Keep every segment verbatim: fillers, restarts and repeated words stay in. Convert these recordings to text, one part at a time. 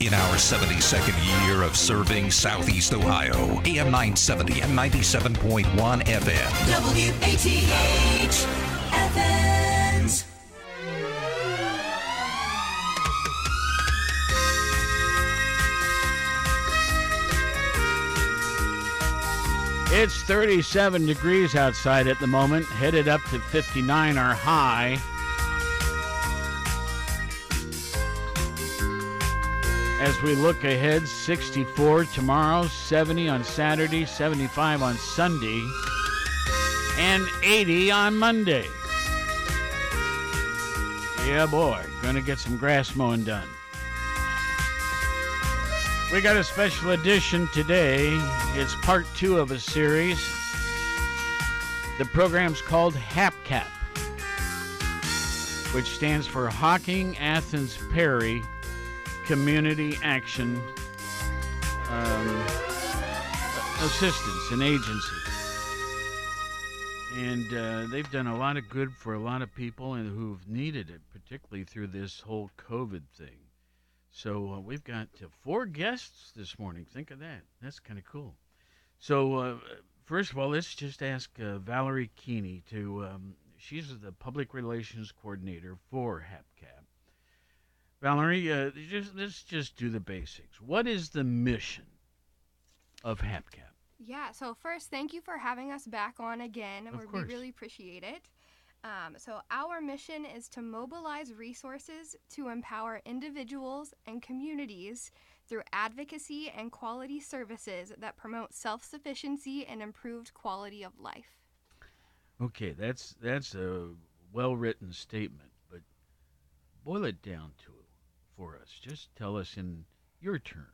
In our seventy-second year of serving Southeast Ohio, A M nine seventy and ninety-seven point one F M. W A T H Athens. It's thirty-seven degrees outside at the moment, headed up to fifty-nine our high. As we look ahead, sixty-four tomorrow, seventy on Saturday, seventy-five on Sunday, and eighty on Monday. Yeah, boy, gonna get some grass mowing done. We got a special edition today. It's part two of a series. The program's called HAPCAP, which stands for Hocking, Athens, Perry Community Action um, Assistance and Agency. And uh, they've done a lot of good for a lot of people and who've needed it, particularly through this whole COVID thing. So uh, we've got uh, four guests this morning. Think of that. That's kind of cool. So uh, first of all, let's just ask uh, Valerie Keeney to, um, she's the Public Relations Coordinator for HAPCAP. Valerie, uh, just, let's just do the basics. What is the mission of HAPCAP? Yeah, so first, thank you for having us back on again. Of course. We really appreciate it. Um, so our mission is to mobilize resources to empower individuals and communities through advocacy and quality services that promote self-sufficiency and improved quality of life. Okay, that's that's a well-written statement, but boil it down to for us. Just tell us in your terms.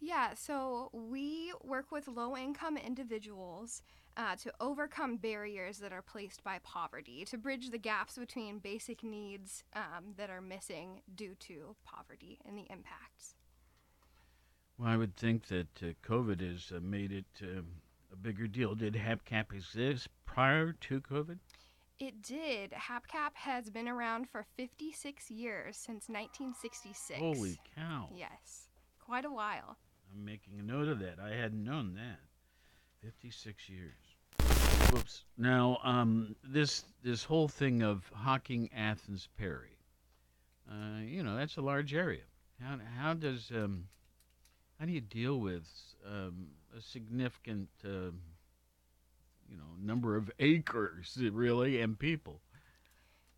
Yeah, so we work with low-income individuals uh, to overcome barriers that are placed by poverty, to bridge the gaps between basic needs um, that are missing due to poverty and the impacts. Well, I would think that uh, COVID has uh, made it uh, a bigger deal. Did HAPCAP exist prior to COVID? It did. HAPCAP has been around for fifty-six years, since nineteen sixty-six. Holy cow. Yes, quite a while. I'm making a note of that. I hadn't known that. fifty-six years. Whoops. Now, um, this this whole thing of Hocking, Athens, Perry, uh, you know, that's a large area. How how does um, how do you deal with um, a significant uh, you know number of acres, really, and people?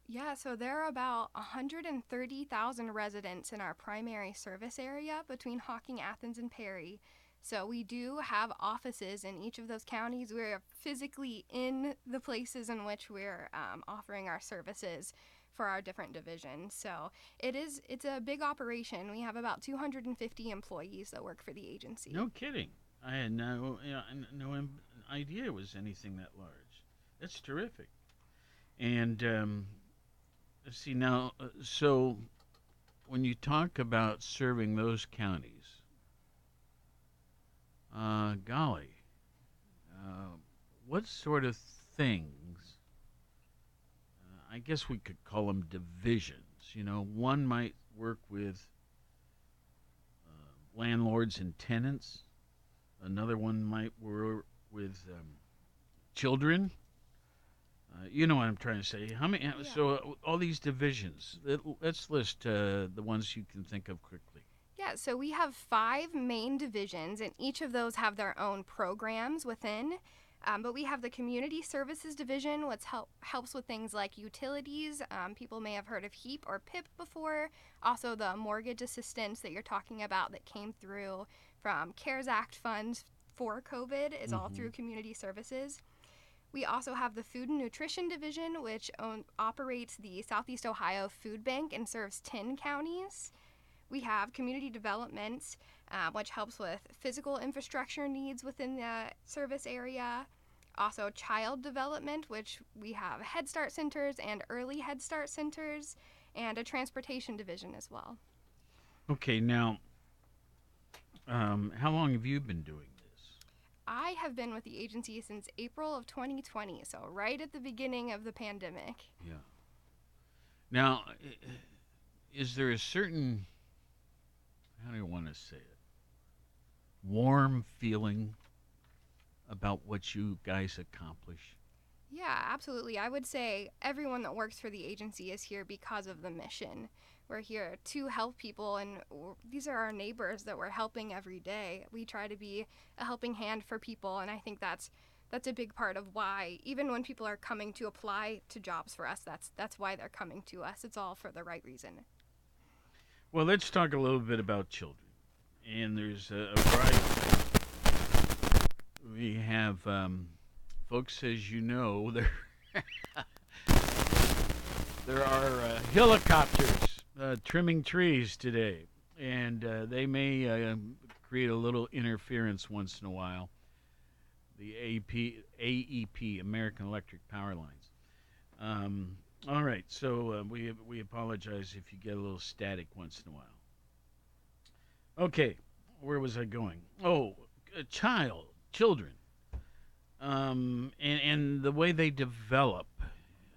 Yeah, so there are about one hundred thirty thousand residents in our primary service area between Hocking, Athens, and Perry. So we do have offices in each of those counties. We're physically in the places in which we're um, offering our services for our different divisions. So it is, it's a big operation. We have about two hundred fifty employees that work for the agency. No kidding. I had no, you know, no idea it was anything that large. That's terrific. And um, let's see now, so when you talk about serving those counties, Uh, golly, uh, what sort of things, uh, I guess we could call them divisions, you know, one might work with uh, landlords and tenants, another one might work with um, children, uh, you know what I'm trying to say, how many, yeah. so uh, all these divisions, let's list uh, the ones you can think of quickly. Yeah, so we have five main divisions, and each of those have their own programs within. Um, but we have the Community Services Division, which help, helps with things like utilities. Um, people may have heard of HEAP or PIP before. Also, the mortgage assistance that you're talking about that came through from CARES Act funds for COVID is mm-hmm. all through Community Services. We also have the Food and Nutrition Division, which own, operates the Southeast Ohio Food Bank and serves ten counties. We have community development, uh, which helps with physical infrastructure needs within the service area. Also child development, which we have Head Start centers and early Head Start centers, and a transportation division as well. Okay, now, um, how long have you been doing this? I have been with the agency since April of twenty twenty, so right at the beginning of the pandemic. Yeah. Now, is there a certain... How do to say it, warm feeling about what you guys accomplish? Yeah, absolutely. I would say everyone that works for the agency is here because of the mission. We're here to help people, and these are our neighbors that we're helping every day. We try to be a helping hand for people, and I think that's that's a big part of why, even when people are coming to apply to jobs for us, that's that's why they're coming to us. It's all for the right reason. Well, let's talk a little bit about children. And there's a, a variety. We have um, folks, as you know, there there are uh, helicopters uh, trimming trees today, and uh, they may uh, create a little interference once in a while. The A E P, American Electric Power Lines. Um, all right, so uh, we we apologize if you get a little static once in a while. Okay, where was I going? Oh, a child, children, um, and and the way they develop.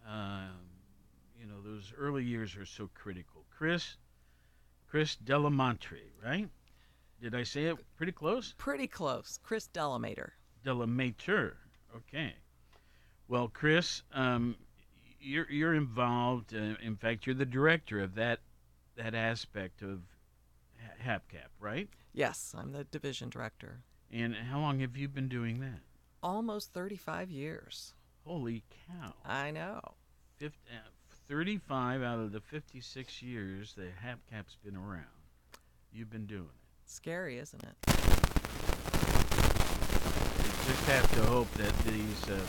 Uh, you know, those early years are so critical. Chris, Chris Delamatre, right? Did I say it pretty close? Pretty close, Chris Delamatre. Delamatre. Okay. Well, Chris, um, you're you're involved. Uh, in fact, you're the director of that that aspect of HAPCAP, right? Yes, I'm the division director. And how long have you been doing that? Almost thirty-five years. Holy cow! I know. fifty, uh, thirty-five out of the fifty-six years that HAPCAP's been around, you've been doing it. Scary, isn't it? Just have to hope that these uh,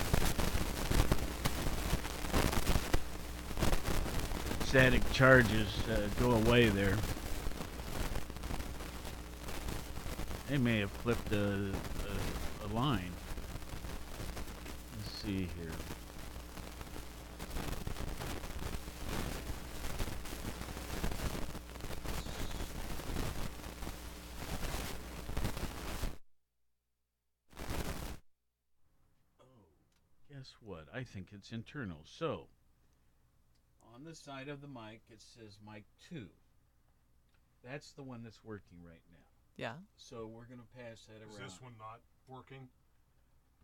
static charges uh, go away there. They may have flipped a, a, a line. Let's see here. What I think it's internal. So on the side of the mic it says mic two. That's the one that's working right now. Yeah. So we're gonna pass that around. Is this one not working?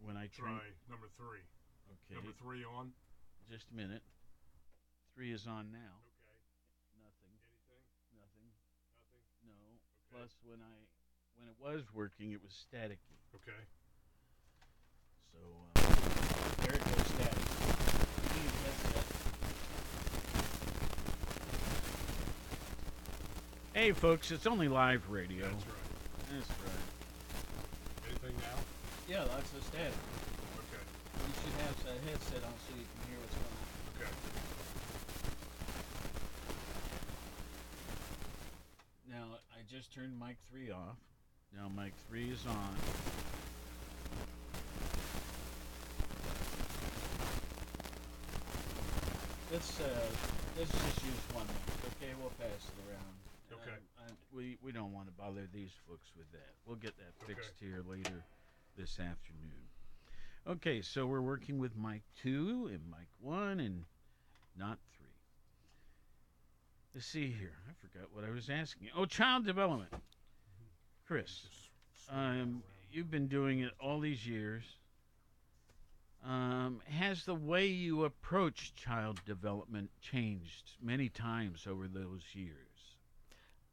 When I try number three. Okay. Number three on. Just a minute. Three is on now. Okay. Nothing. Anything? Nothing. Nothing. No. Okay. Plus when I when it was working it was staticky. Okay. So um, there it goes, static. Hey, folks, it's only live radio. That's right. That's right. Anything now? Yeah, that's the static. Okay. You should have a headset on so you can hear what's going on. Okay. Now, I just turned mic three off. Now mic three is on. Let's uh, let's just use one. Okay, we'll pass it around. Okay. Uh, I, we we don't want to bother these folks with that. We'll get that fixed okay. here later this afternoon. Okay, so we're working with mic two and mic one and not three. Let's see here. I forgot what I was asking. Oh, child development. Chris, um, you've been doing it all these years. Um, has the way you approach child development changed many times over those years?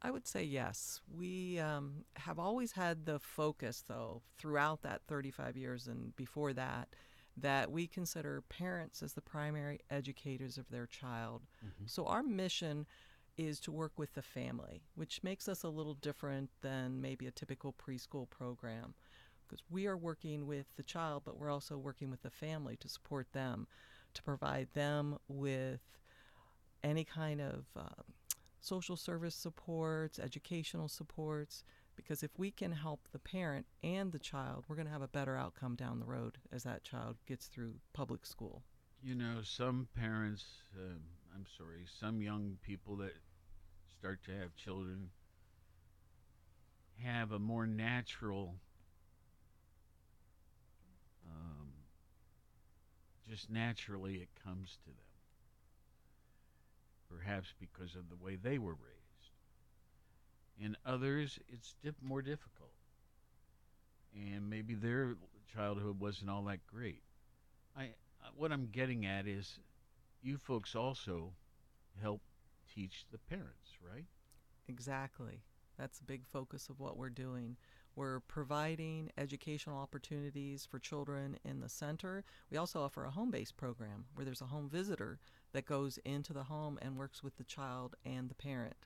I would say yes. We um, have always had the focus, though, throughout that thirty-five years and before that, that we consider parents as the primary educators of their child. Mm-hmm. So our mission is to work with the family, which makes us a little different than maybe a typical preschool program. Because we are working with the child, but we're also working with the family to support them, to provide them with any kind of um, social service supports, educational supports, because if we can help the parent and the child, we're going to have a better outcome down the road as that child gets through public school. You know, some parents, uh, I'm sorry, some young people that start to have children have a more natural Um, just naturally it comes to them, perhaps because of the way they were raised. In others, it's dip- more difficult. And maybe their childhood wasn't all that great. I what I'm getting at is you folks also help teach the parents, right? Exactly. That's a big focus of what we're doing. We're providing educational opportunities for children in the center. We also offer a home-based program where there's a home visitor that goes into the home and works with the child and the parent.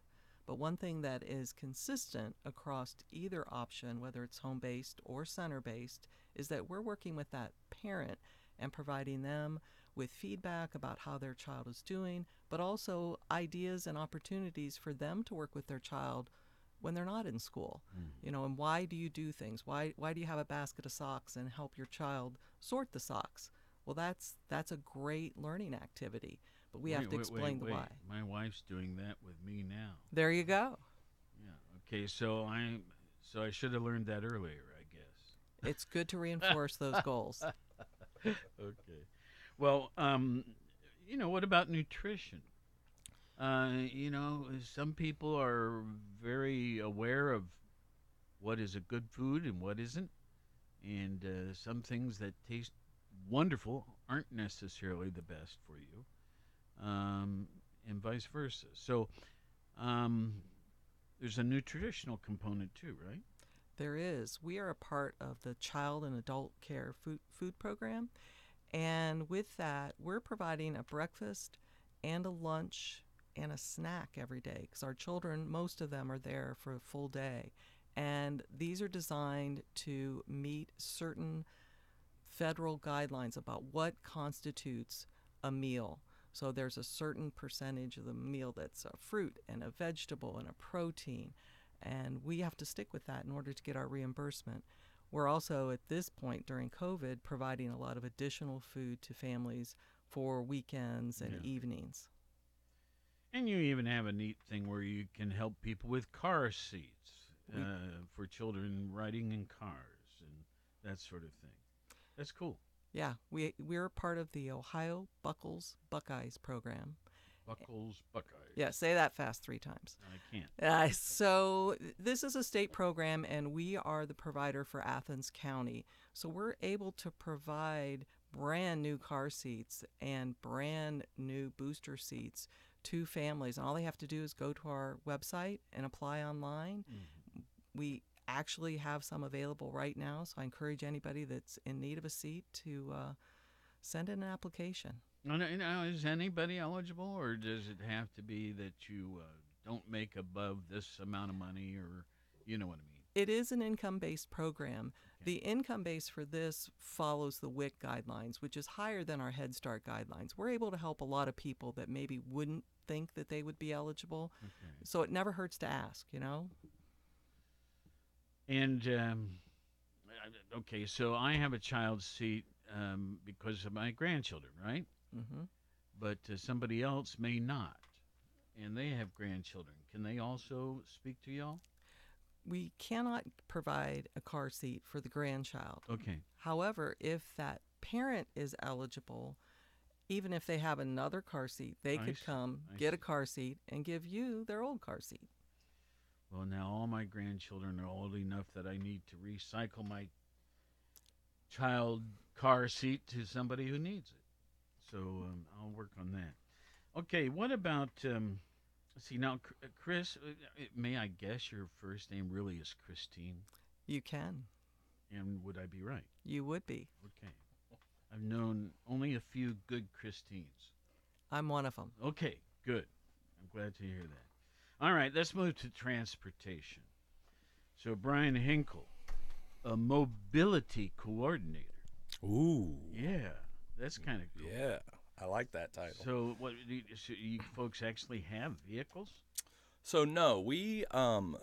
But one thing that is consistent across either option, whether it's home-based or center-based, is that we're working with that parent and providing them with feedback about how their child is doing, but also ideas and opportunities for them to work with their child when they're not in school. Mm-hmm. You know, and why do you do things? Why why do you have a basket of socks and help your child sort the socks? Well, that's that's a great learning activity, but we wait, have to wait, explain wait, the wait. why. My wife's doing that with me now. There you go. Yeah. Okay, so I so I should have learned that earlier, I guess. It's good to reinforce those goals. Okay. Well, um, you know, what about nutrition? Uh, you know, some people are very aware of what is a good food and what isn't. And uh, some things that taste wonderful aren't necessarily the best for you, um, and vice versa. So um, there's a nutritional component too, right? There is. We are a part of the Child and Adult Care Food, food Program. And with that, we're providing a breakfast and a lunch and a snack every day, because our children, most of them are there for a full day. And these are designed to meet certain federal guidelines about what constitutes a meal. So there's a certain percentage of the meal that's a fruit and a vegetable and a protein. And we have to stick with that in order to get our reimbursement. We're also, at this point during COVID, providing a lot of additional food to families for weekends and yeah. evenings. And you even have a neat thing where you can help people with car seats uh, for children riding in cars and that sort of thing. That's cool. Yeah, we, we're part of the Ohio Buckles Buckeyes program. Buckles Buckeyes. Yeah, say that fast three times. I can't. Uh, so this is a state program, and we are the provider for Athens County. So we're able to provide brand new car seats and brand new booster seats to families, and all they have to do is go to our website and apply online. Mm-hmm. We actually have some available right now, so I encourage anybody that's in need of a seat to uh, send in an application. Now, now, is anybody eligible, or does it have to be that you uh, don't make above this amount of money, or you know what I mean? It is an income-based program. Okay. The income base for this follows the W I C guidelines, which is higher than our Head Start guidelines. We're able to help a lot of people that maybe wouldn't think that they would be eligible. Okay. So it never hurts to ask, you know? And, um, okay, so I have a child's seat um, because of my grandchildren, right? Mm-hmm. But uh, somebody else may not, and they have grandchildren. Can they also speak to y'all? We cannot provide a car seat for the grandchild. Okay. However, if that parent is eligible, even if they have another car seat, they I could see, come, I get see. a car seat, and give you their old car seat. Well, now all my grandchildren are old enough that I need to recycle my child car seat to somebody who needs it. So um, I'll work on that. Okay, what about... Um, See, now, Chris, may I guess your first name really is Christine? You can. And would I be right? You would be. Okay. I've known only a few good Christines. I'm one of them. Okay, good. I'm glad to hear that. All right, let's move to transportation. So, Brian Hinkle, a mobility coordinator. Ooh. Yeah, that's kind of cool. Yeah. I like that title. So, what do you, so you folks actually have vehicles? So, no, we um,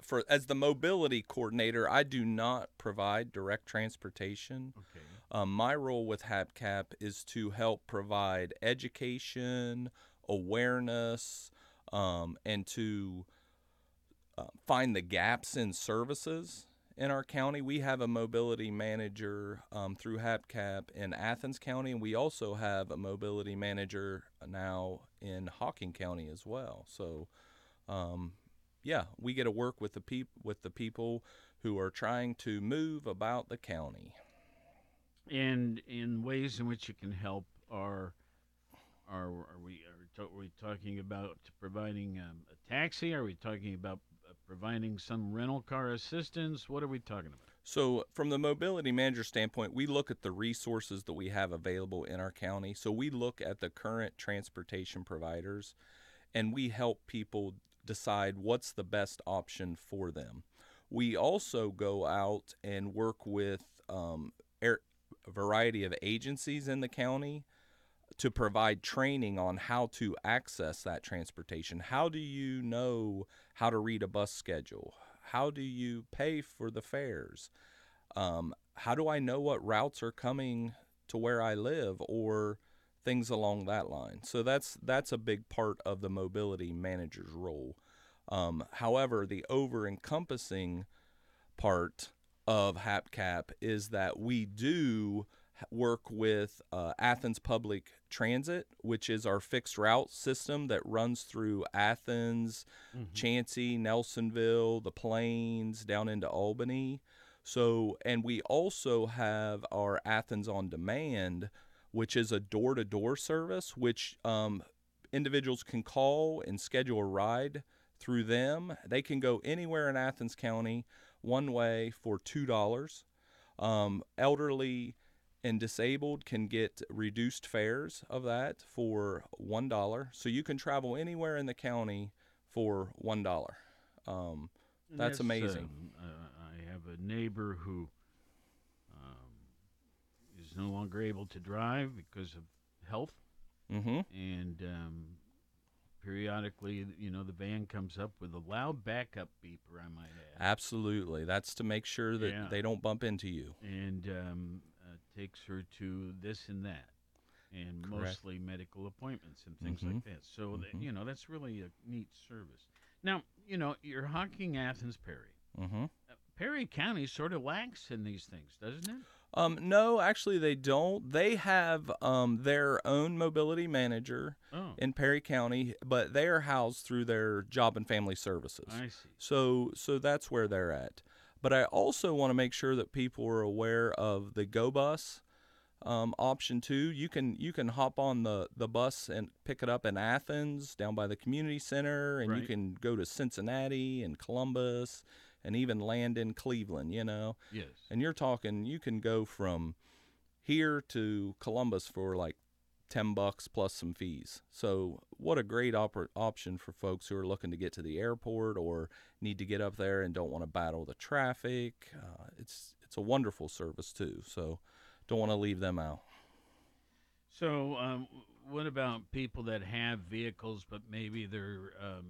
for as the mobility coordinator, I do not provide direct transportation. Okay. Um, my role with HAPCAP is to help provide education, awareness, um, and to uh, find the gaps in services. In our county, we have a mobility manager um, through HAPCAP in Athens County, and we also have a mobility manager now in Hocking County as well. So um, yeah, we get to work with the peop- with the people who are trying to move about the county. And in ways in which you can help are, are, are we are, are we talking about providing um, a taxi? Are we talking about providing some rental car assistance? What are we talking about? So from the mobility manager standpoint, we look at the resources that we have available in our county. So we look at the current transportation providers, and we help people decide what's the best option for them. We also go out and work with um, air, a variety of agencies in the county to provide training on how to access that transportation. How do you know how to read a bus schedule? How do you pay for the fares? Um, how do I know what routes are coming to where I live, or things along that line? So that's that's a big part of the mobility manager's role. Um, however, the over-encompassing part of HAPCAP is that we do work with uh, Athens Public Transit, which is our fixed route system that runs through Athens, mm-hmm. Chauncey, Nelsonville, the Plains, down into Albany. So, and we also have our Athens on Demand, which is a door-to-door service, which um, individuals can call and schedule a ride through them. They can go anywhere in Athens County one way for two dollars. Um, elderly and disabled can get reduced fares of that for one dollar. So you can travel anywhere in the county for one dollar. Um, that's yes, amazing. Uh, uh, I have a neighbor who um, is no longer able to drive because of health. Mm-hmm. And um, periodically, you know, the van comes up with a loud backup beeper, I might add. Absolutely. That's to make sure that yeah. they don't bump into you. And um takes her to this and that, and correct. Mostly medical appointments and things mm-hmm. like that. So, mm-hmm. that, you know, that's really a neat service. Now, you know, you're Hocking, Athens, Perry. Mm-hmm. Uh, Perry County sort of lacks in these things, doesn't it? Um, no, actually they don't. They have um, their own mobility manager oh. in Perry County, but they are housed through their job and family services. I see. So, so that's where they're at. But I also want to make sure that people are aware of the GoBus um, option too. You can you can hop on the, the bus and pick it up in Athens, down by the community center, and right. you can go to Cincinnati and Columbus, and even land in Cleveland. You know, yes. And you're talking you can go from here to Columbus for like ten bucks plus some fees. So what a great op- option for folks who are looking to get to the airport or need to get up there and don't want to battle the traffic. Uh, it's it's a wonderful service too. So don't want to leave them out. So um, what about people that have vehicles, but maybe their um,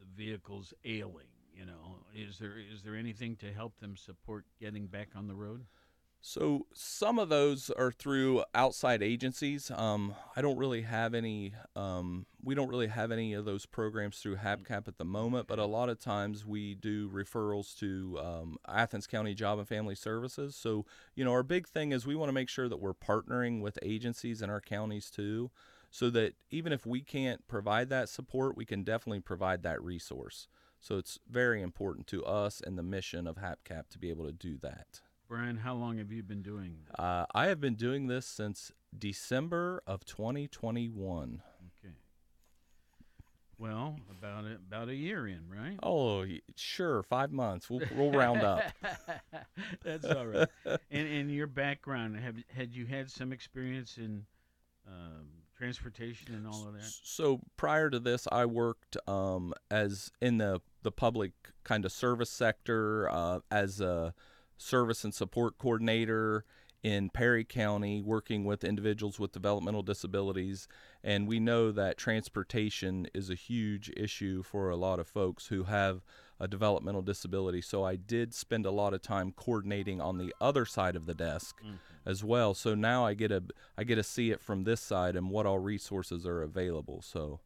the vehicle's ailing? You know, is there is there anything to help them support getting back on the road? So some of those are through outside agencies. Um, I don't really have any, um, we don't really have any of those programs through HAPCAP at the moment, but a lot of times we do referrals to um, Athens County Job and Family Services. So, you know, our big thing is we want to make sure that we're partnering with agencies in our counties too, so that even if we can't provide that support, we can definitely provide that resource. So it's very important to us and the mission of HAPCAP to be able to do that. Brian, how long have you been doing this? Uh, I have been doing this since December of twenty twenty-one. Okay. Well, about a, about a year in, right? Oh, sure, five months. We'll we'll round up. That's all right. And and your background, have had you had some experience in um, transportation and all of that? So prior to this, I worked um, as in the the public kind of service sector uh, as a service and support coordinator in Perry County, working with individuals with developmental disabilities. And we know that transportation is a huge issue for a lot of folks who have a developmental disability. So I did spend a lot of time coordinating on the other side of the desk mm-hmm. as well. So now I get a I get to see it from this side and what all resources are available. So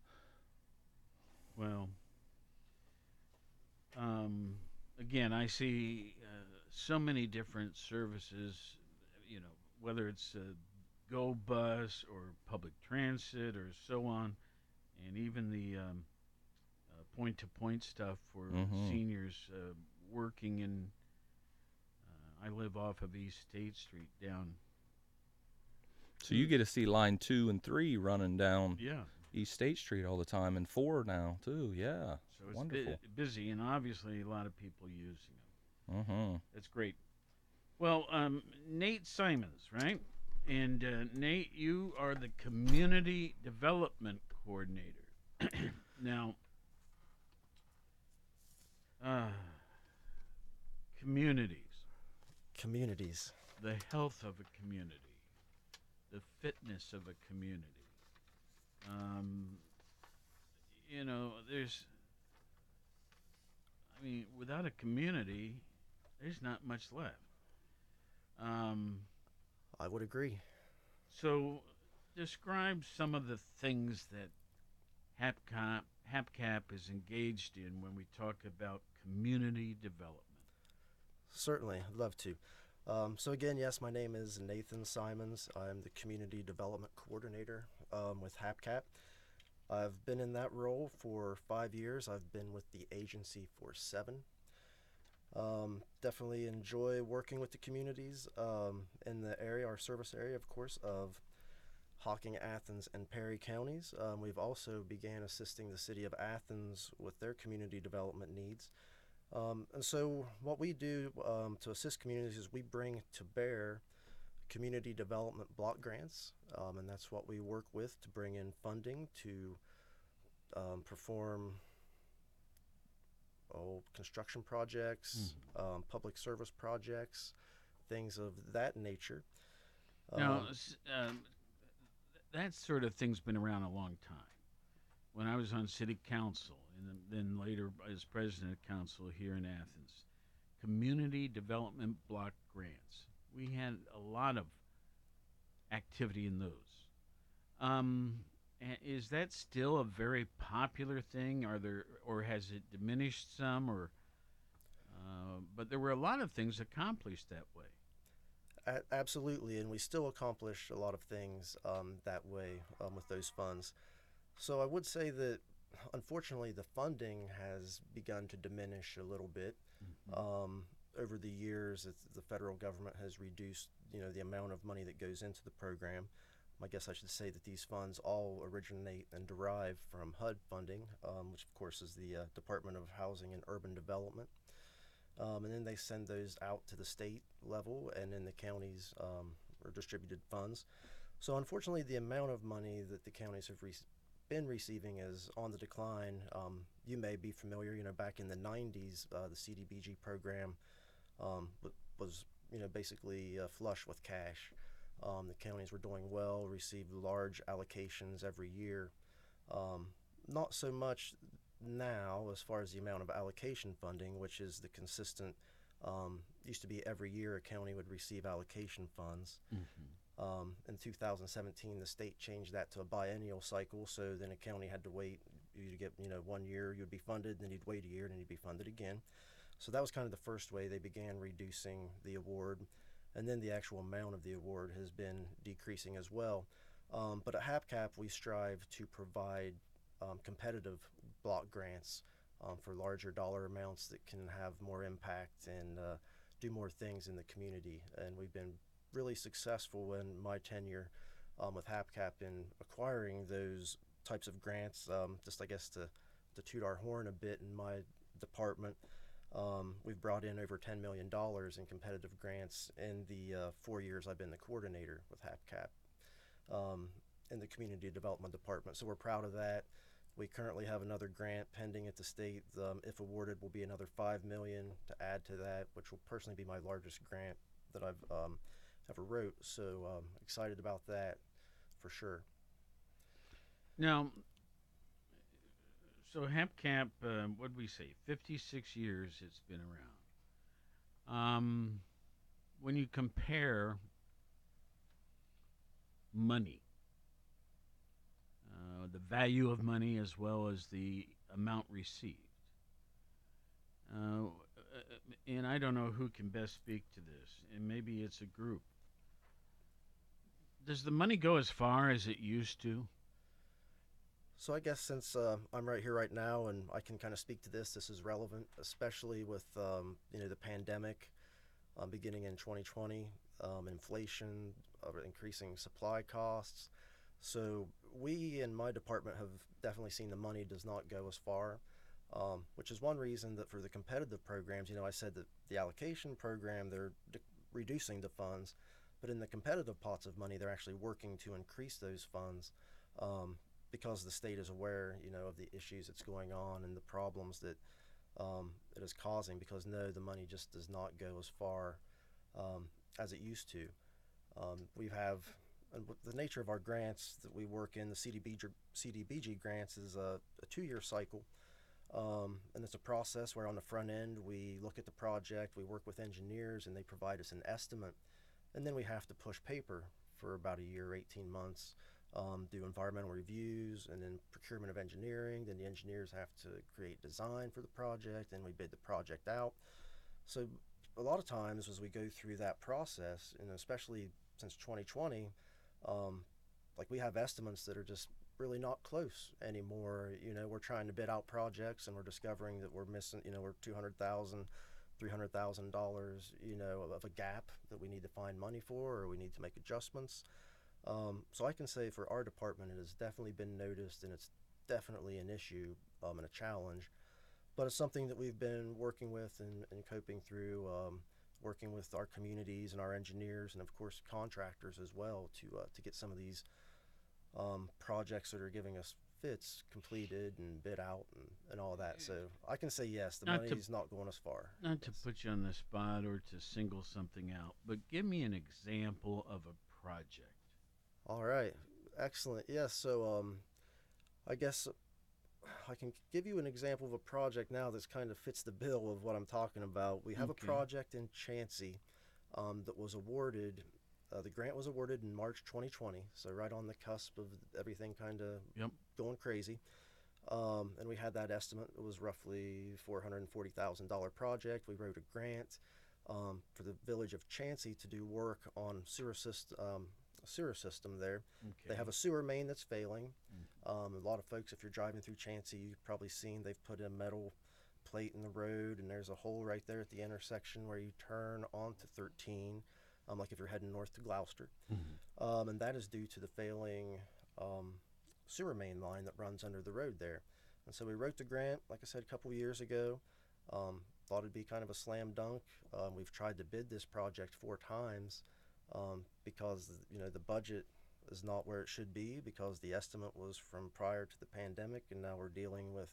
well um again, I see so many different services, you know, whether it's a GoBus or public transit or so on, and even the um, uh, point-to-point stuff for mm-hmm. seniors uh, working in. Uh, I live off of East State Street down. So you get to see line two and three running down yeah. East State Street all the time, and four now too. Yeah, so it's wonderful, bu- busy, and obviously a lot of people using them. Mm-hmm. That's great. Well, um, Nate Simons, right? And uh, Nate, you are the community development coordinator. Now, uh, communities. Communities. The health of a community. The fitness of a community. Um, you know, there's, I mean, without a community, there's not much left. Um, I would agree. So describe some of the things that HAPCAP, HAPCAP is engaged in when we talk about community development. Certainly, I'd love to. Um, so again, yes, my name is Nathan Simons. I'm the Community Development Coordinator um, with HAPCAP. I've been in that role for five years. I've been with the agency for seven. Um, definitely enjoy working with the communities um, in the area, our service area, of course, of Hocking, Athens, and Perry counties. Um, we've also began assisting the city of Athens with their community development needs. Um, and so what we do um, to assist communities is we bring to bear community development block grants, um, and that's what we work with to bring in funding to um, perform oh, construction projects, mm-hmm. um, public service projects, things of that nature. Um, now, uh, that sort of thing's been around a long time. When I was on city council, and then later as president of council here in Athens, community development block grants. We had a lot of activity in those. Um, is that still a very popular thing? Are there, or has it diminished some? Or, uh, but there were a lot of things accomplished that way. A- absolutely, and we still accomplish a lot of things um, that way um, with those funds. So I would say that, unfortunately, the funding has begun to diminish a little bit. Mm-hmm. Um, over the years, it's, the federal government has reduced, you know, the amount of money that goes into the program. I guess I should say that these funds all originate and derive from H U D funding, um, which, of course, is the uh, Department of Housing and Urban Development. Um, and then they send those out to the state level, and then the counties um, are distributed funds. So, unfortunately, the amount of money that the counties have received been receiving is on the decline. Um, you may be familiar, you know, back in the nineties, uh, the C D B G program um, w- was, you know, basically uh, flush with cash. Um, the counties were doing well, received large allocations every year. Um, not so much now as far as the amount of allocation funding, which is the consistent, um, used to be every year a county would receive allocation funds. Mm-hmm. Um, in two thousand seventeen, the state changed that to a biennial cycle, so then a county had to wait. You'd get, you know, one year you'd be funded, then you'd wait a year, and then you'd be funded again. So that was kind of the first way they began reducing the award, and then the actual amount of the award has been decreasing as well. Um, but at HAPCAP, we strive to provide um, competitive block grants um, for larger dollar amounts that can have more impact and uh, do more things in the community, and we've been really successful in my tenure um, with HAPCAP in acquiring those types of grants. Um, just I guess to, to toot our horn a bit in my department, um, we've brought in over ten million dollars in competitive grants in the uh, four years I've been the coordinator with HAPCAP um, in the Community Development Department. So we're proud of that. We currently have another grant pending at the state. Um, if awarded, will be another five million dollars to add to that, which will personally be my largest grant that I've um, ever wrote, so um, excited about that for sure. Now, so HAPCAP, uh, what did we say, fifty-six years it's been around. Um, when you compare money, uh, the value of money as well as the amount received, uh, and I don't know who can best speak to this, and maybe it's a group. Does the money go as far as it used to? So I guess since uh, I'm right here right now and I can kind of speak to this, this is relevant, especially with um, you know the pandemic uh, beginning in twenty twenty, um, inflation, uh, increasing supply costs. So we in my department have definitely seen the money does not go as far, um, which is one reason that for the competitive programs, you know, I said that the allocation program, they're de- reducing the funds, but in the competitive pots of money, they're actually working to increase those funds. Um, because the state is aware, you know, of the issues that's going on and the problems that um, it is causing, because no, the money just does not go as far um, as it used to. Um, we have, and the nature of our grants that we work in, the C D B G, C D B G grants is a, a two-year cycle. Um, and it's a process where on the front end, we look at the project, we work with engineers, and they provide us an estimate. And then we have to push paper for about a year, eighteen months. Um, do environmental reviews and then procurement of engineering. Then the engineers have to create design for the project, and we bid the project out. So a lot of times as we go through that process, and especially since twenty twenty, um, like we have estimates that are just really not close anymore. You know, we're trying to bid out projects and we're discovering that we're missing, you know, we're two hundred thousand dollars, three hundred thousand dollars, you know, of a gap that we need to find money for, or we need to make adjustments. Um, so I can say for our department, it has definitely been noticed, and it's definitely an issue um, and a challenge, but it's something that we've been working with and, and coping through, um, working with our communities and our engineers and of course contractors as well to uh, to get some of these um, projects that are giving us fits completed and bid out and, and all that. So I can say yes, the not money's to, not going as far. Not yes. to put you on the spot or to single something out, but give me an example of a project. All right, excellent. Yes, yeah, so um, I guess I can give you an example of a project now that kind of fits the bill of what I'm talking about. We have okay. a project in Chauncey um, that was awarded, uh, the grant was awarded in March twenty twenty, so right on the cusp of everything kind of yep. going crazy. Um, and we had that estimate. It was roughly four hundred forty thousand dollars project. We wrote a grant um, for the village of Chauncey to do work on sewer system. Um, A sewer system there. Okay. They have a sewer main that's failing. Mm-hmm. Um, a lot of folks, if you're driving through Chauncey, you've probably seen they've put a metal plate in the road, and there's a hole right there at the intersection where you turn onto thirteen, um, like if you're heading north to Gloucester. Mm-hmm. Um, and that is due to the failing um, sewer main line that runs under the road there. And so we wrote the grant, like I said, a couple years ago. Um, thought it'd be kind of a slam dunk. Um, we've tried to bid this project four times. Um, because, you know, the budget is not where it should be, because the estimate was from prior to the pandemic, and now we're dealing with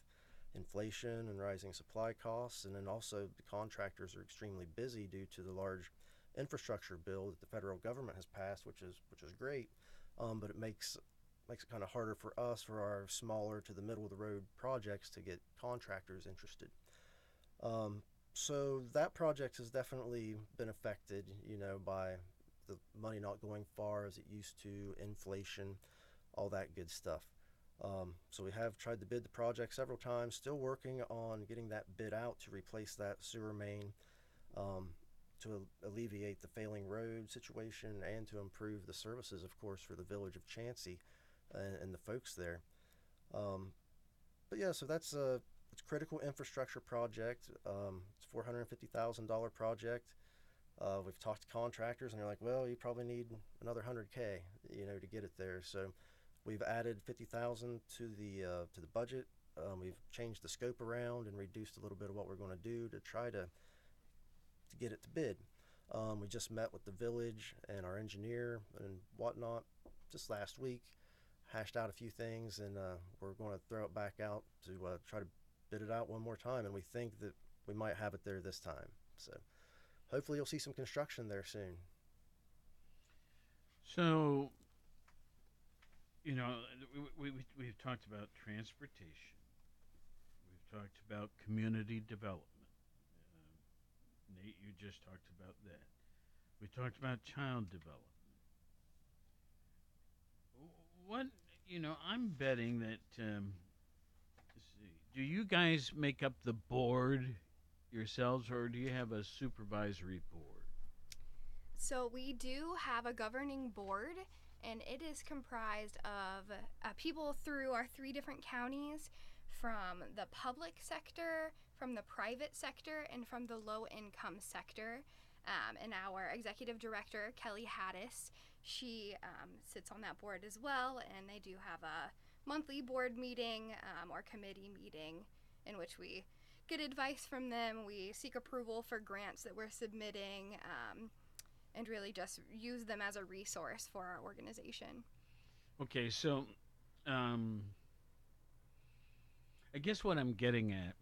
inflation and rising supply costs. And then also the contractors are extremely busy due to the large infrastructure bill that the federal government has passed, which is which is great. Um, but it makes makes it kind of harder for us, for our smaller to the middle of the road projects, to get contractors interested. Um, so that project has definitely been affected, you know, by the money not going far as it used to, inflation, all that good stuff. Um, so we have tried to bid the project several times, still working on getting that bid out to replace that sewer main, um, to alleviate the failing road situation and to improve the services, of course, for the village of Chauncey and, and the folks there. Um, but yeah, so that's a, it's a critical infrastructure project. Um, it's a four hundred fifty thousand dollars project. Uh, we've talked to contractors, and they're like, well, you probably need another one hundred K, you know, to get it there. So we've added fifty thousand to the uh, to the budget. Um, we've changed the scope around and reduced a little bit of what we're going to do to try to to get it to bid. Um, we just met with the village and our engineer and whatnot just last week, hashed out a few things, and uh, we're going to throw it back out to uh, try to bid it out one more time, and we think that we might have it there this time. So hopefully you'll see some construction there soon. So, you know, we, we, we've talked about transportation. We've talked about community development. Uh, Nate, you just talked about that. We talked about child development. What, you know, I'm betting that, um, let's see, do you guys make up the board yourselves, or do you have a supervisory board? So we do have a governing board, and it is comprised of uh, people through our three different counties, from the public sector, from the private sector, and from the low-income sector. Um, and our executive director, Kelly Haddis, she um, sits on that board as well, and they do have a monthly board meeting um, or committee meeting in which we get advice from them. We seek approval for grants that we're submitting um, and really just use them as a resource for our organization. Okay, so um, I guess what I'm getting at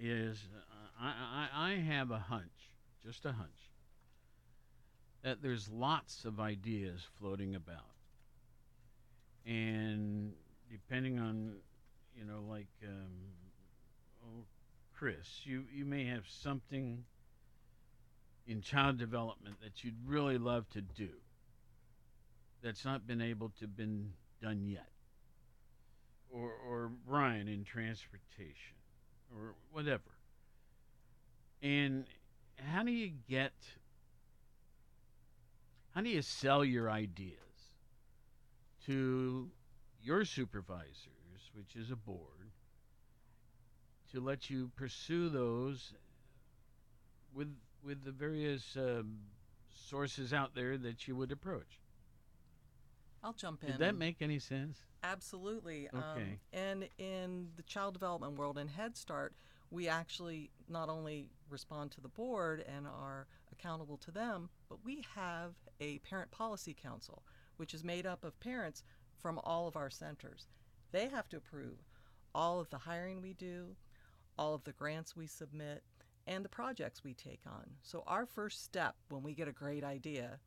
is uh, I, I, I have a hunch, just a hunch, that there's lots of ideas floating about. And depending on, you know, like, um, oh, Chris, you, you may have something in child development that you'd really love to do that's not been able to been done yet. Or, or Brian in transportation, or whatever. And how do you get, how do you sell your ideas to your supervisors, which is a board, to let you pursue those with with the various um, sources out there that you would approach? I'll jump in. Did that make any sense? Absolutely. Okay. Um, and in the child development world and Head Start, we actually not only respond to the board and are accountable to them, but we have a parent policy council, which is made up of parents from all of our centers. They have to approve all of the hiring we do, all of the grants we submit, and the projects we take on. So our first step when we get a great idea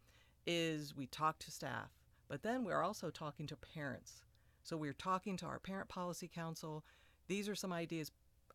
is we talk to staff. But then we're also talking to parents. So we're talking to our Parent Policy Council. These are some ideas.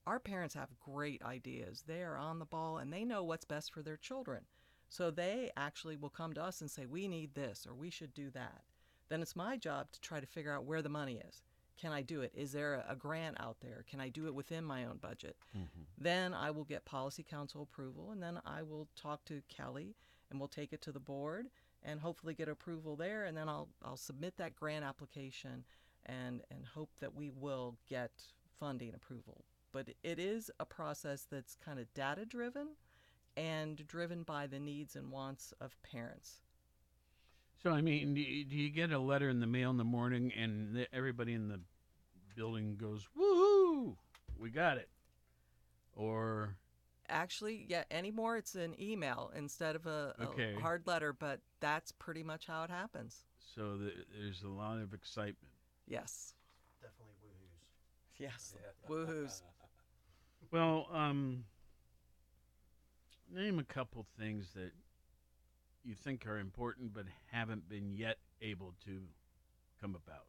Our parents have great ideas. They are on the ball and they know what's best for their children. So they actually will come to us and say, we need this or we should do that. Then it's my job to try to figure out where the money is. Can I do it? Is there a grant out there? Can I do it within my own budget? Mm-hmm. Then I will get Policy Council approval, and then I will talk to Kelly and we'll take it to the board and hopefully get approval there, and then I'll I'll submit that grant application and and hope that we will get funding approval. But it is a process that's kind of data-driven and driven by the needs and wants of parents. So, I mean, do you, do you get a letter in the mail in the morning and the, everybody in the building goes, woohoo, we got it? Or... Actually, yeah, anymore it's an email instead of a, a okay. hard letter, but that's pretty much how it happens. So the, there's a lot of excitement. Yes. Definitely woohoos. Yes, yeah. Woohoos. Well, um, name a couple things that you think are important but haven't been yet able to come about.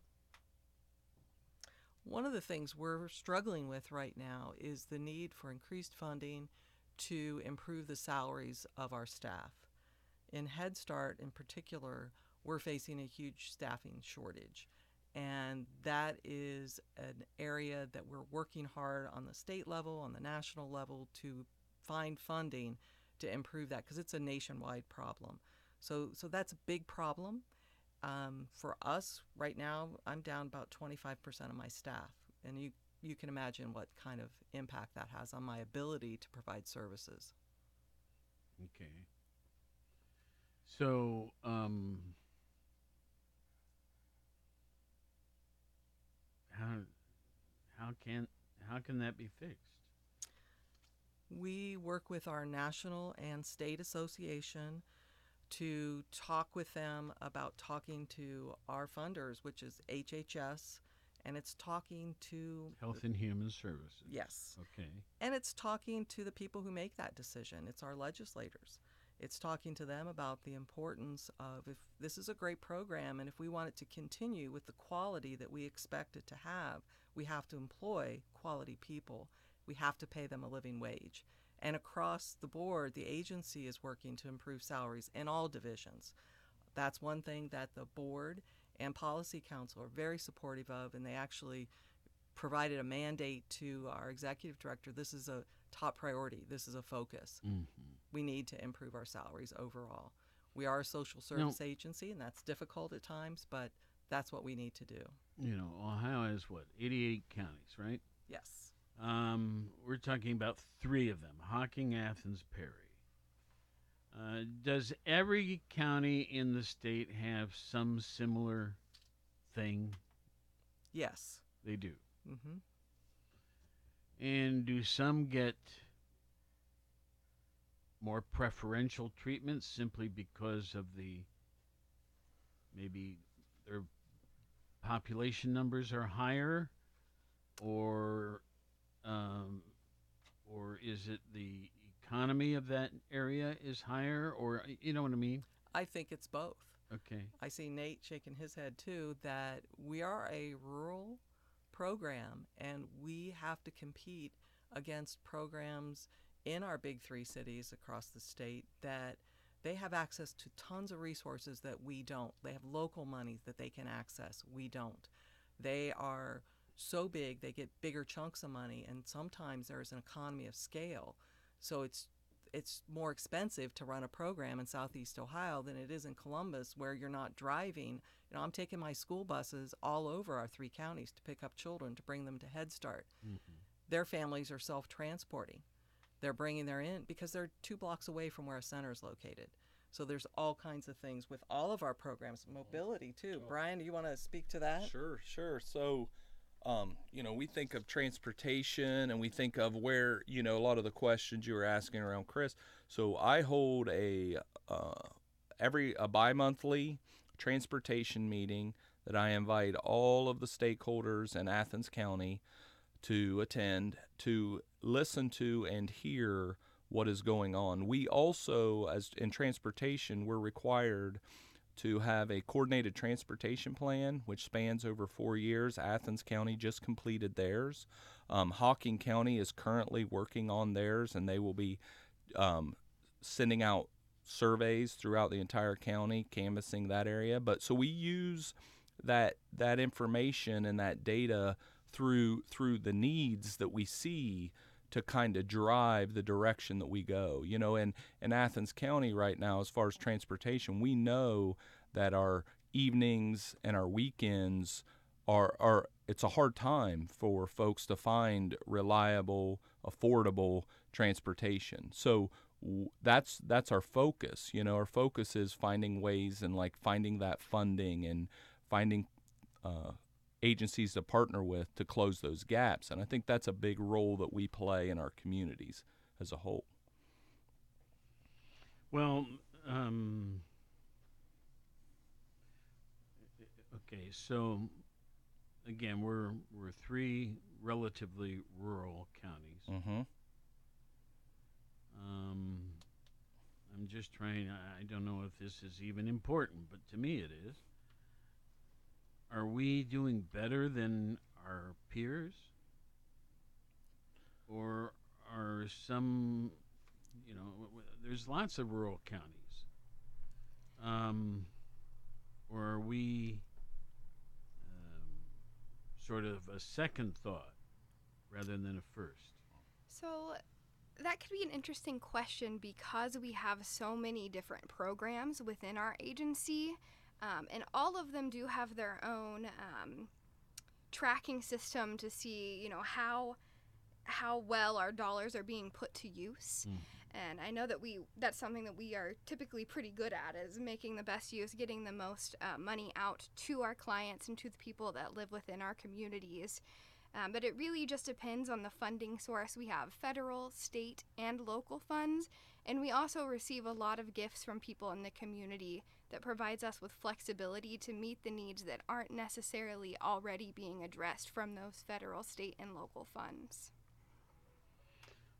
One of the things we're struggling with right now is the need for increased funding to improve the salaries of our staff. In Head Start in particular, we're facing a huge staffing shortage, and that is an area that we're working hard on the state level, on the national level, to find funding to improve that, because it's a nationwide problem. So, so that's a big problem. Um, for us right now, I'm down about twenty-five percent of my staff, and you, you can imagine what kind of impact that has on my ability to provide services. Okay. So, um, how, how can, how can that be fixed? We work with our national and state association to talk with them about talking to our funders, which is H H S, and it's talking to... Health and Human Services. Yes. Okay. And it's talking to the people who make that decision. It's our legislators. It's talking to them about the importance of, if this is a great program and if we want it to continue with the quality that we expect it to have, we have to employ quality people. We have to pay them a living wage. And across the board, the agency is working to improve salaries in all divisions. That's one thing that the board and policy council are very supportive of, and they actually provided a mandate to our executive director. This is a top priority. This is a focus. Mm-hmm. We need to improve our salaries overall. We are a social service now, agency, and that's difficult at times, but that's what we need to do. You know, Ohio has, what, eighty-eight counties, right? Yes. Um, we're talking about three of them, Hocking, Athens, Perry. Uh, does every county in the state have some similar thing? Yes. They do? Mm-hmm. And do some get more preferential treatment simply because of the, maybe their population numbers are higher, or um, or is it the economy of that area is higher, or you know what I mean? I think it's both. Okay. I see Nate shaking his head too, that we are a rural program and we have to compete against programs in our big three cities across the state that they have access to tons of resources that we don't. They have local monies that they can access. We don't. They are so big, they get bigger chunks of money, and sometimes there's an economy of scale. So it's it's more expensive to run a program in Southeast Ohio than it is in Columbus, where you're not driving. You know, I'm taking my school buses all over our three counties to pick up children, to bring them to Head Start. Mm-hmm. Their families are self-transporting. They're bringing their in because they're two blocks away from where a center is located. So there's all kinds of things with all of our programs, mobility too. Oh. Brian, do you want to speak to that? Sure, sure. So, um, you know, we think of transportation and we think of where, you know, a lot of the questions you were asking around Chris. So I hold a uh, every a bi-monthly transportation meeting that I invite all of the stakeholders in Athens County to attend, to listen to and hear what is going on. We also, as in transportation, we're required to have a coordinated transportation plan, which spans over four years. Athens County just completed theirs. Um, Hocking County is currently working on theirs, and they will be um, sending out surveys throughout the entire county, canvassing that area. But so we use that that information and that data through through the needs that we see to kind of drive the direction that we go. You know, and in Athens County right now, as far as transportation, we know that our evenings and our weekends are, are it's a hard time for folks to find reliable, affordable transportation. So that's that's our focus. You know, our focus is finding ways and like finding that funding and finding uh agencies to partner with to close those gaps. And I think that's a big role that we play in our communities as a whole. Well, um, okay, so again, we're we're three relatively rural counties. Mm-hmm. Um, I'm just trying, I don't know if this is even important, but to me it is. Are we doing better than our peers? Or are some, you know, there's lots of rural counties. Um, or are we um, sort of a second thought rather than a first? So that could be an interesting question because we have so many different programs within our agency. Um, and all of them do have their own um, tracking system to see, you know, how how well our dollars are being put to use. Mm. And I know that we that's something that we are typically pretty good at, is making the best use, getting the most uh, money out to our clients and to the people that live within our communities. Um, but it really just depends on the funding source. We have federal, state, and local funds, and we also receive a lot of gifts from people in the community that provides us with flexibility to meet the needs that aren't necessarily already being addressed from those federal, state, and local funds.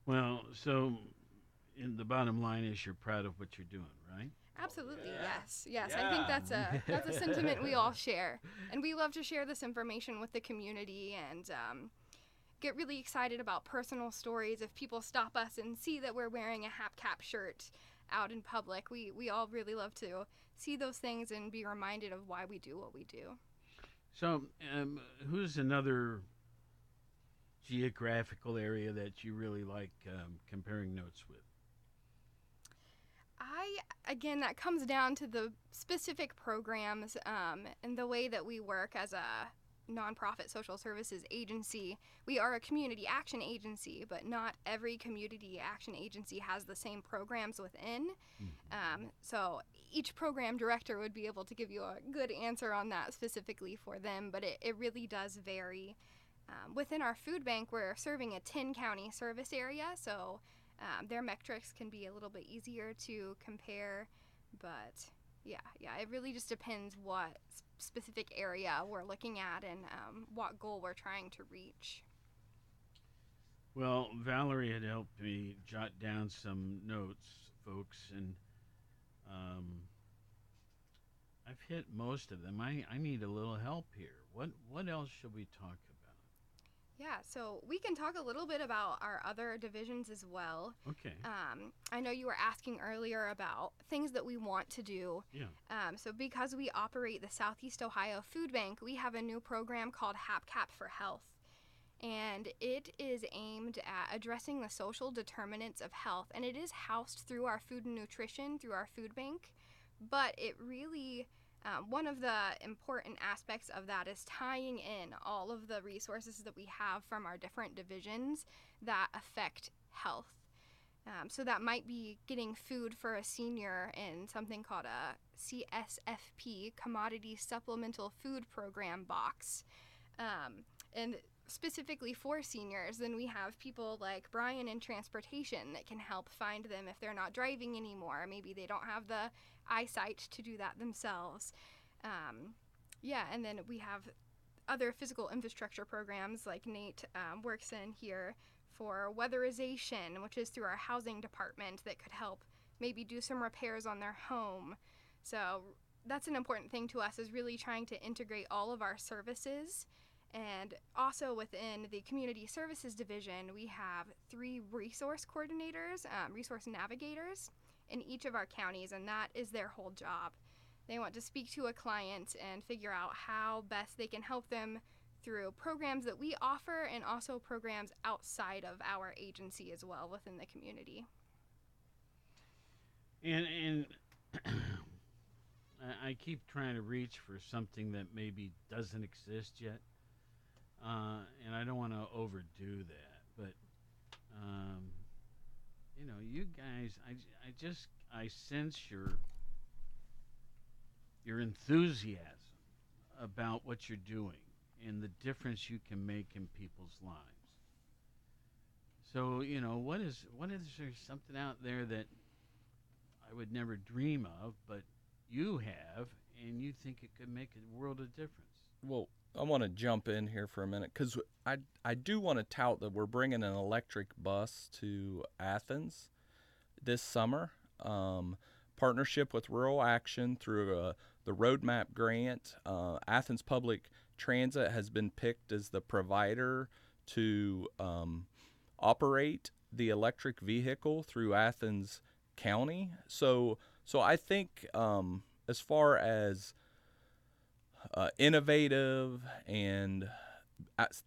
Well, so in the bottom line is you're proud of what you're doing, right? Absolutely, yeah. yes, yes. Yeah. I think that's a that's a sentiment we all share, and we love to share this information with the community and um, get really excited about personal stories. If people stop us and see that we're wearing a HAPCAP shirt out in public, we we all really love to see those things and be reminded of why we do what we do. So, um, who's another geographical area that you really like um, comparing notes with? I I, again, that comes down to the specific programs um, and the way that we work as a nonprofit social services agency. We are a community action agency, but not every community action agency has the same programs within. Mm-hmm. Um, so each program director would be able to give you a good answer on that specifically for them, but it, it really does vary. Um, within our food bank, we're serving a ten county service area, so um, their metrics can be a little bit easier to compare, but yeah, yeah, it really just depends what specific area we're looking at and um, what goal we're trying to reach. Well, Valerie had helped me jot down some notes, folks, and um, I've hit most of them. I, I need a little help here. What what else should we talk about? Yeah, so we can talk a little bit about our other divisions as well. Okay. Um, I know you were asking earlier about things that we want to do. Yeah. Um, so because we operate the Southeast Ohio Food Bank, we have a new program called HAPCAP for Health. And it is aimed at addressing the social determinants of health. And it is housed through our food and nutrition, through our food bank. But it really... Um, one of the important aspects of that is tying in all of the resources that we have from our different divisions that affect health. Um, so that might be getting food for a senior in something called a C S F P, Commodity Supplemental Food Program box. Um, and specifically for seniors, then we have people like Brian in transportation that can help find them if they're not driving anymore. Maybe they don't have the eyesight to do that themselves. Um, yeah, and then we have other physical infrastructure programs like Nate um, works in here for weatherization, which is through our housing department, that could help maybe do some repairs on their home. So that's an important thing to us, is really trying to integrate all of our services. And also within the Community Services Division, we have three resource coordinators, um, resource navigators in each of our counties, and that is their whole job. They want to speak to a client and figure out how best they can help them through programs that we offer and also programs outside of our agency as well within the community. And, and I keep trying to reach for something that maybe doesn't exist yet. Uh, and I don't want to overdo that, but, um, you know, you guys, I, I just, I sense your, your enthusiasm about what you're doing and the difference you can make in people's lives. So, you know, what is, what is there something out there that I would never dream of, but you have, and you think it could make a world of difference? Well, I want to jump in here for a minute, because I, I do want to tout that we're bringing an electric bus to Athens this summer. Um, partnership with Rural Action through uh, the Roadmap Grant. Uh, Athens Public Transit has been picked as the provider to um, operate the electric vehicle through Athens County. So, so I think um, as far as Uh, innovative and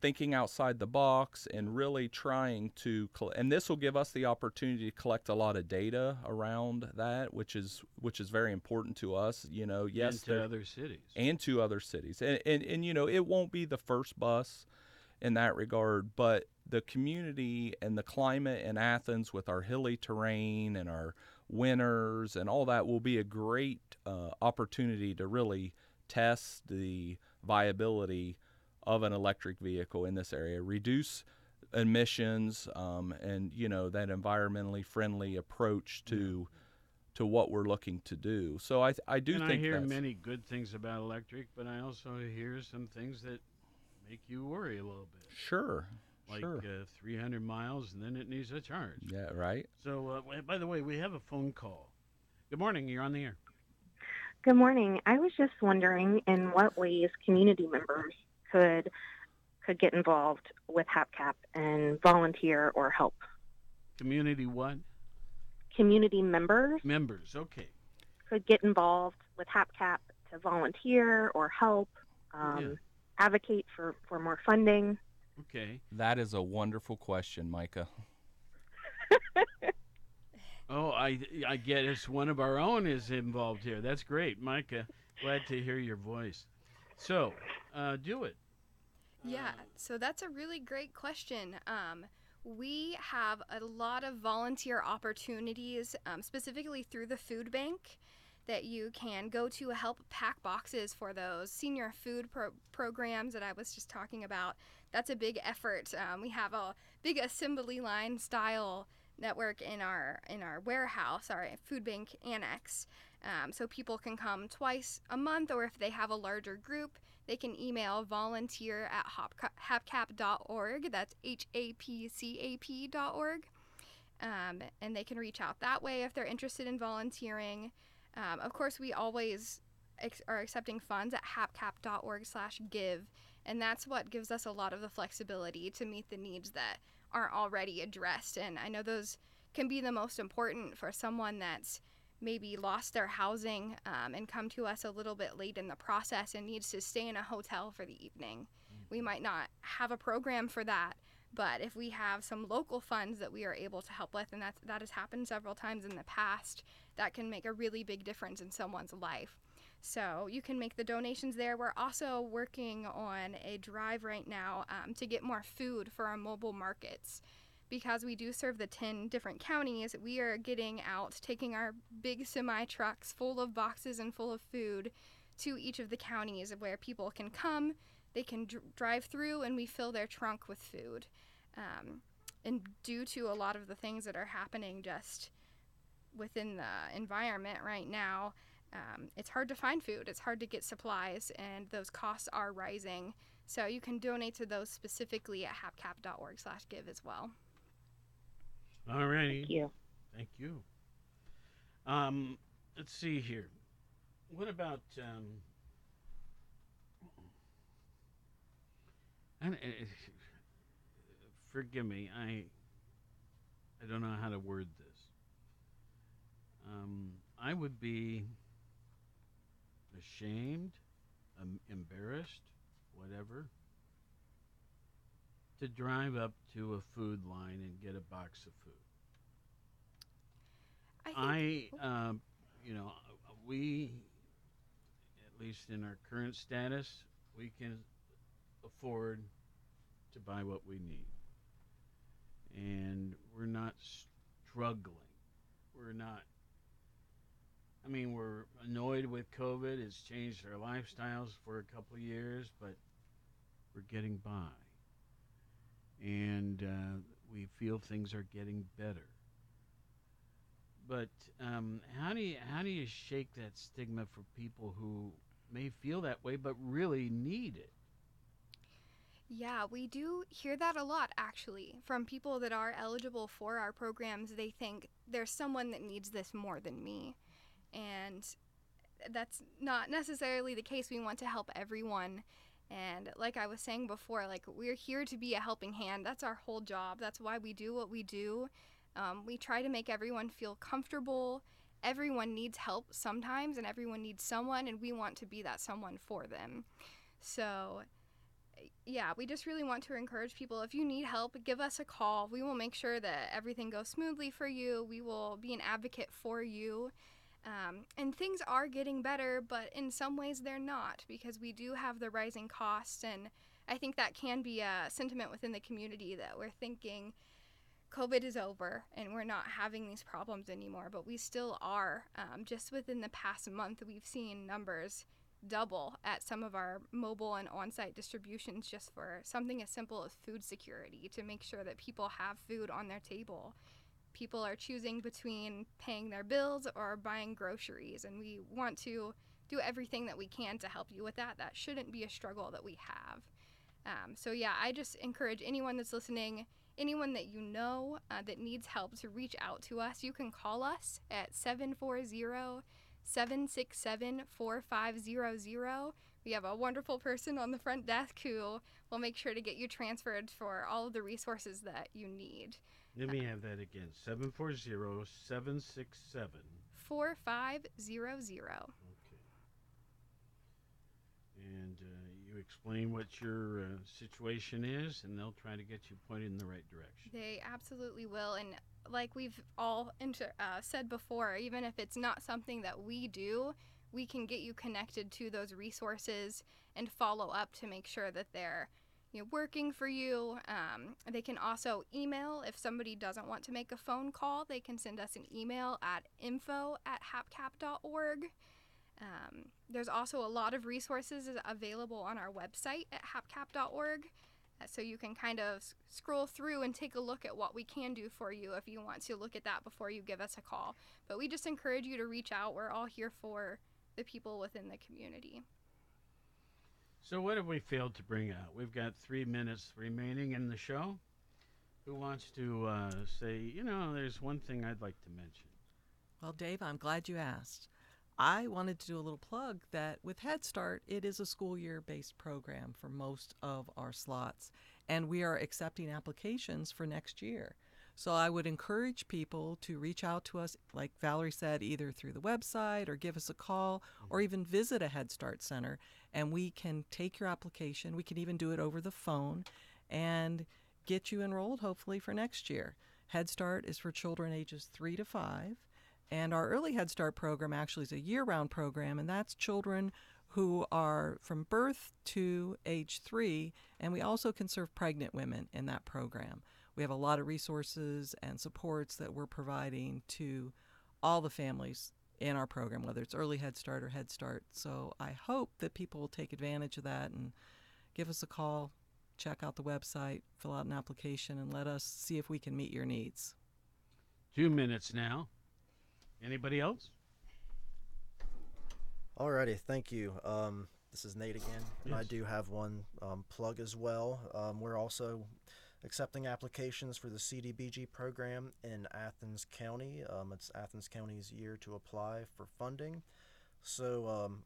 thinking outside the box and really trying to collect, and this will give us the opportunity to collect a lot of data around that, which is which is very important to us, you know. Yes, and to there, other cities and to other cities and, and and you know, it won't be the first bus in that regard, but the community and the climate in Athens with our hilly terrain and our winters and all that will be a great uh, opportunity to really test the viability of an electric vehicle in this area, reduce emissions, um, and you know, that environmentally friendly approach to yeah. to what we're looking to do. So I I do and think I hear that's, many good things about electric, but I also hear some things that make you worry a little bit. Sure, like sure. Uh, three hundred miles, and then it needs a charge. Yeah, right. So uh, by the way, we have a phone call. Good morning. You're on the air. Good morning. I was just wondering in what ways community members could could get involved with HAPCAP and volunteer or help. Community what? Community members. Members, okay. Could get involved with HAPCAP to volunteer or help, um, yeah. advocate for, for more funding. Okay. That is a wonderful question, Micah. Oh, I I I get it's one of our own is involved here. That's great, Micah. Glad to hear your voice. So, uh, do it. Yeah, uh, so that's a really great question. Um, we have a lot of volunteer opportunities, um, specifically through the food bank, that you can go to help pack boxes for those senior food pro- programs that I was just talking about. That's a big effort. Um, we have a big assembly line style network in our in our warehouse, our food bank annex. Um, so people can come twice a month, or if they have a larger group, they can email volunteer at hapcap dot org. That's H A P C A P dot org. Um, and they can reach out that way if they're interested in volunteering. Um, of course, we always ex- are accepting funds at hapcap dot org slash give. And that's what gives us a lot of the flexibility to meet the needs that aren't already addressed. And I know those can be the most important for someone that's maybe lost their housing um, and come to us a little bit late in the process and needs to stay in a hotel for the evening. Mm. We might not have a program for that, but if we have some local funds that we are able to help with, and that's, that has happened several times in the past, that can make a really big difference in someone's life. So you can make the donations there. We're also working on a drive right now um, to get more food for our mobile markets. Because we do serve the ten different counties, we are getting out, taking our big semi trucks full of boxes and full of food to each of the counties where people can come, they can dr- drive through, and we fill their trunk with food. Um, and due to a lot of the things that are happening just within the environment right now, um, it's hard to find food, it's hard to get supplies, and those costs are rising. So you can donate to those specifically at hapcap dot org slash give as well. All righty. Thank you. Thank you. Um, let's see here. What about? Um, I, uh, forgive me. I I don't know how to word this. Um, I would be ashamed, um, embarrassed, whatever, to drive up to a food line and get a box of food. I, think- I uh, you know, we, at least in our current status, we can afford to buy what we need. And we're not struggling. We're not, I mean, we're annoyed with COVID. It's changed our lifestyles for a couple of years, but we're getting by. And uh, we feel things are getting better. But um, how do you how do you shake that stigma for people who may feel that way but really need it? Yeah, we do hear that a lot, actually, from people that are eligible for our programs. They think there's someone that needs this more than me, and that's not necessarily the case. We want to help everyone. And like I was saying before, like, we're here to be a helping hand. That's our whole job. That's why we do what we do. Um, we try to make everyone feel comfortable. Everyone needs help sometimes, and everyone needs someone, and we want to be that someone for them. So, yeah, we just really want to encourage people. If you need help, give us a call. We will make sure that everything goes smoothly for you. We will be an advocate for you. Um, and things are getting better, but in some ways they're not, because we do have the rising costs. And I think that can be a sentiment within the community that we're thinking COVID is over and we're not having these problems anymore, but we still are. Um, just within the past month, we've seen numbers double at some of our mobile and on-site distributions just for something as simple as food security, to make sure that people have food on their table. People are choosing between paying their bills or buying groceries, and we want to do everything that we can to help you with that. That shouldn't be a struggle that we have. Um, so yeah, I just encourage anyone that's listening, anyone that you know uh, that needs help, to reach out to us. You can call us at seven four zero, seven six seven, four five zero zero. We have a wonderful person on the front desk who will make sure to get you transferred for all of the resources that you need. Let me have that again. seven four zero, seven six seven, four five zero zero. Okay. And uh, you explain what your uh, situation is, and they'll try to get you pointed in the right direction. They absolutely will. And like we've all inter- uh, said before, even if it's not something that we do, we can get you connected to those resources and follow up to make sure that they're, you know, working for you. Um, they can also email. If somebody doesn't want to make a phone call, they can send us an email at info at hapcap dot org. Um, there's also a lot of resources available on our website at hapcap dot org. Uh, so you can kind of s- scroll through and take a look at what we can do for you if you want to look at that before you give us a call. But we just encourage you to reach out. We're all here for the people within the community. So what have we failed to bring out? We've got three minutes remaining in the show. Who wants to uh, say, you know, there's one thing I'd like to mention? Well, Dave, I'm glad you asked. I wanted to do a little plug that with Head Start, it is a school year-based program for most of our slots, and we are accepting applications for next year. So I would encourage people to reach out to us, like Valerie said, either through the website or give us a call or even visit a Head Start center, and we can take your application. We can even do it over the phone and get you enrolled, hopefully, for next year. Head Start is for children ages three to five, and our Early Head Start program actually is a year-round program, and that's children who are from birth to age three, and we also can serve pregnant women in that program. We have a lot of resources and supports that we're providing to all the families in our program, whether it's Early Head Start or Head Start. So I hope that people will take advantage of that and give us a call, check out the website, fill out an application, and let us see if we can meet your needs. Two minutes now. Anybody else? All righty. Thank you. Um, this is Nate again. And yes. I do have one um, plug as well. Um, we're also accepting applications for the C D B G program in Athens County. Um, it's Athens County's year to apply for funding. So um,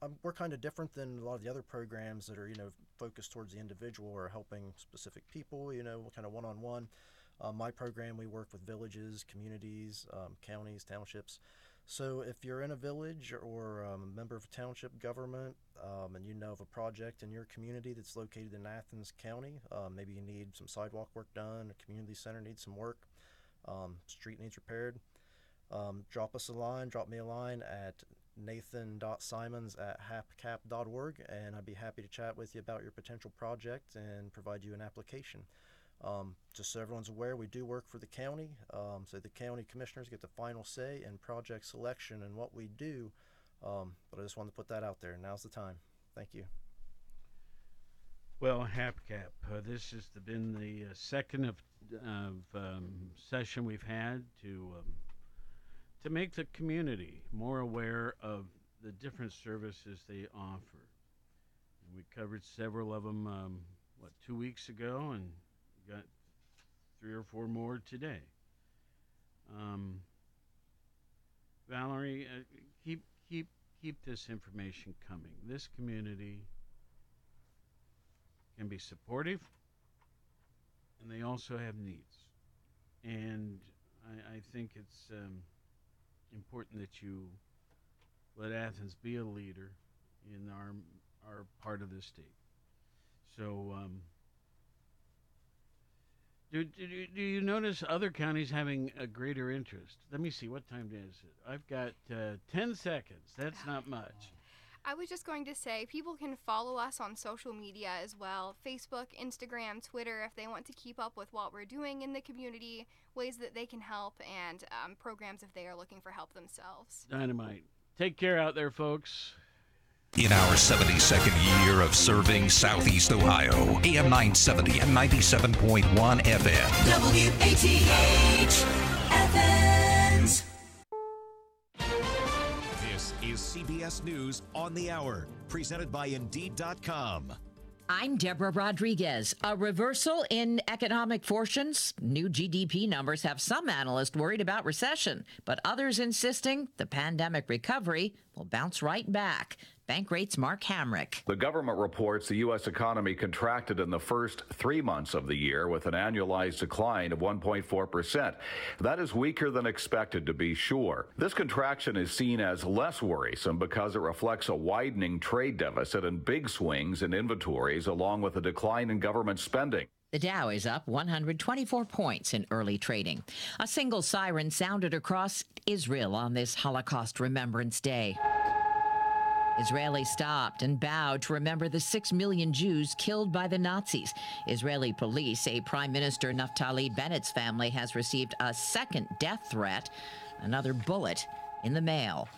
I'm, we're kind of different than a lot of the other programs that are, you know, focused towards the individual or helping specific people, you know, kind of one-on-one. Uh, my program, we work with villages, communities, um, counties, townships. So if you're in a village or um, a member of a township government um, and you know of a project in your community that's located in Athens County, uh, maybe you need some sidewalk work done, a community center needs some work, um, street needs repaired, um, drop us a line, drop me a line at nathan dot simons at hapcap dot org, and I'd be happy to chat with you about your potential project and provide you an application. Um, just so everyone's aware, we do work for the county, um, so the county commissioners get the final say in project selection and what we do, um, but I just wanted to put that out there. Now's the time. Thank you. Well, HAPCAP, uh, this has been the uh, second of, of um, session we've had to um, to make the community more aware of the different services they offer. And we covered several of them, um, what, two weeks ago, and got three or four more today. Um, Valerie, uh, keep keep keep this information coming. This community can be supportive, and they also have needs. And I, I think it's um, important that you let Athens be a leader in our our part of the state. So. Um, Do, do, do you notice other counties having a greater interest? Let me see. What time is it? I've got uh, ten seconds. That's not much. I was just going to say people can follow us on social media as well. Facebook, Instagram, Twitter, if they want to keep up with what we're doing in the community, ways that they can help, and um, programs if they are looking for help themselves. Dynamite. Take care out there, folks. In our seventy-second year of serving Southeast Ohio, A M nine seventy and ninety-seven point one F M. W A T H Athens. This is C B S News on the Hour, presented by Indeed dot com. I'm Deborah Rodriguez. A reversal in economic fortunes. New G D P numbers have some analysts worried about recession, but others insisting the pandemic recovery will bounce right back. Bankrate's Mark Hamrick. The government reports the U S economy contracted in the first three months of the year with an annualized decline of one point four percent. That is weaker than expected, to be sure. This contraction is seen as less worrisome because it reflects a widening trade deficit and big swings in inventories, along with a decline in government spending. The Dow is up one hundred twenty-four points in early trading. A single siren sounded across Israel on this Holocaust Remembrance Day. Israelis stopped and bowed to remember the six million Jews killed by the Nazis. Israeli police say Prime Minister Naftali Bennett's family has received a second death threat, another bullet in the mail.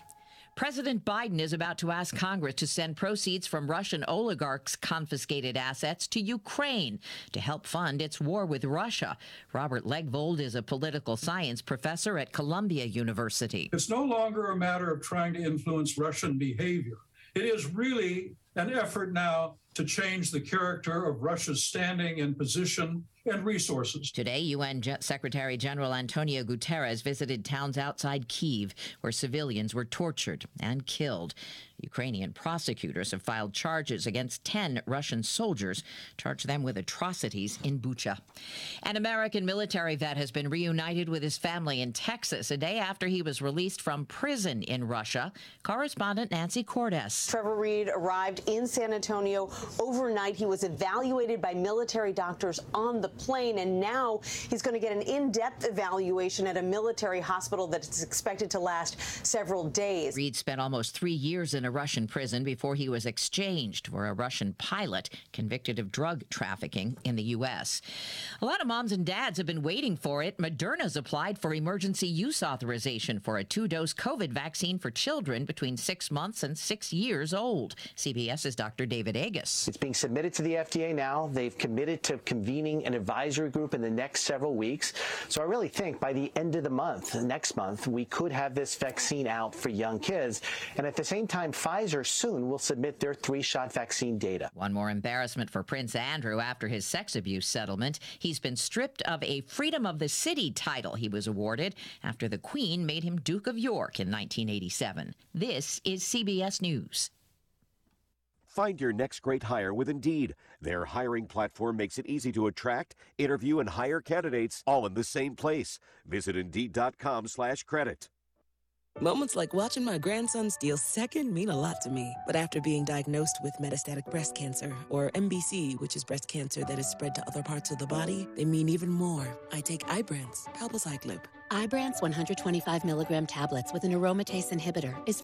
President Biden is about to ask Congress to send proceeds from Russian oligarchs' confiscated assets to Ukraine to help fund its war with Russia. Robert Legvold is a political science professor at Columbia University. It's no longer a matter of trying to influence Russian behavior. It is really an effort now to change the character of Russia's standing and position and resources. Today, U N Ge- Secretary General Antonio Guterres visited towns outside Kyiv where civilians were tortured and killed. Ukrainian prosecutors have filed charges against ten Russian soldiers, charged them with atrocities in Bucha. An American military vet has been reunited with his family in Texas a day after he was released from prison in Russia. Correspondent Nancy Cordes. Trevor Reed arrived in San Antonio overnight. He was evaluated by military doctors on the plane, and now he's going to get an in-depth evaluation at a military hospital that's expected to last several days. Reed spent almost three years in a Russian prison before he was exchanged for a Russian pilot convicted of drug trafficking in the U S. A lot of moms and dads have been waiting for it. Moderna's applied for emergency use authorization for a two-dose COVID vaccine for children between six months and six years old. CBS's Doctor David Agus. It's being submitted to the F D A now. They've committed to convening an advisory group in the next several weeks. So I really think by the end of the month, next month, we could have this vaccine out for young kids. And at the same time, Pfizer soon will submit their three-shot vaccine data. One more embarrassment for Prince Andrew after his sex abuse settlement. He's been stripped of a Freedom of the City title he was awarded after the Queen made him Duke of York in nineteen eighty-seven. This is C B S News. Find your next great hire with Indeed. Their hiring platform makes it easy to attract, interview, and hire candidates all in the same place. Visit Indeed.com slash credit. Moments like watching my grandson steal second mean a lot to me. But after being diagnosed with metastatic breast cancer, or M B C, which is breast cancer that is spread to other parts of the body, they mean even more. I take Ibrance, palbociclib. Ibrance one hundred twenty-five milligram tablets with an aromatase inhibitor is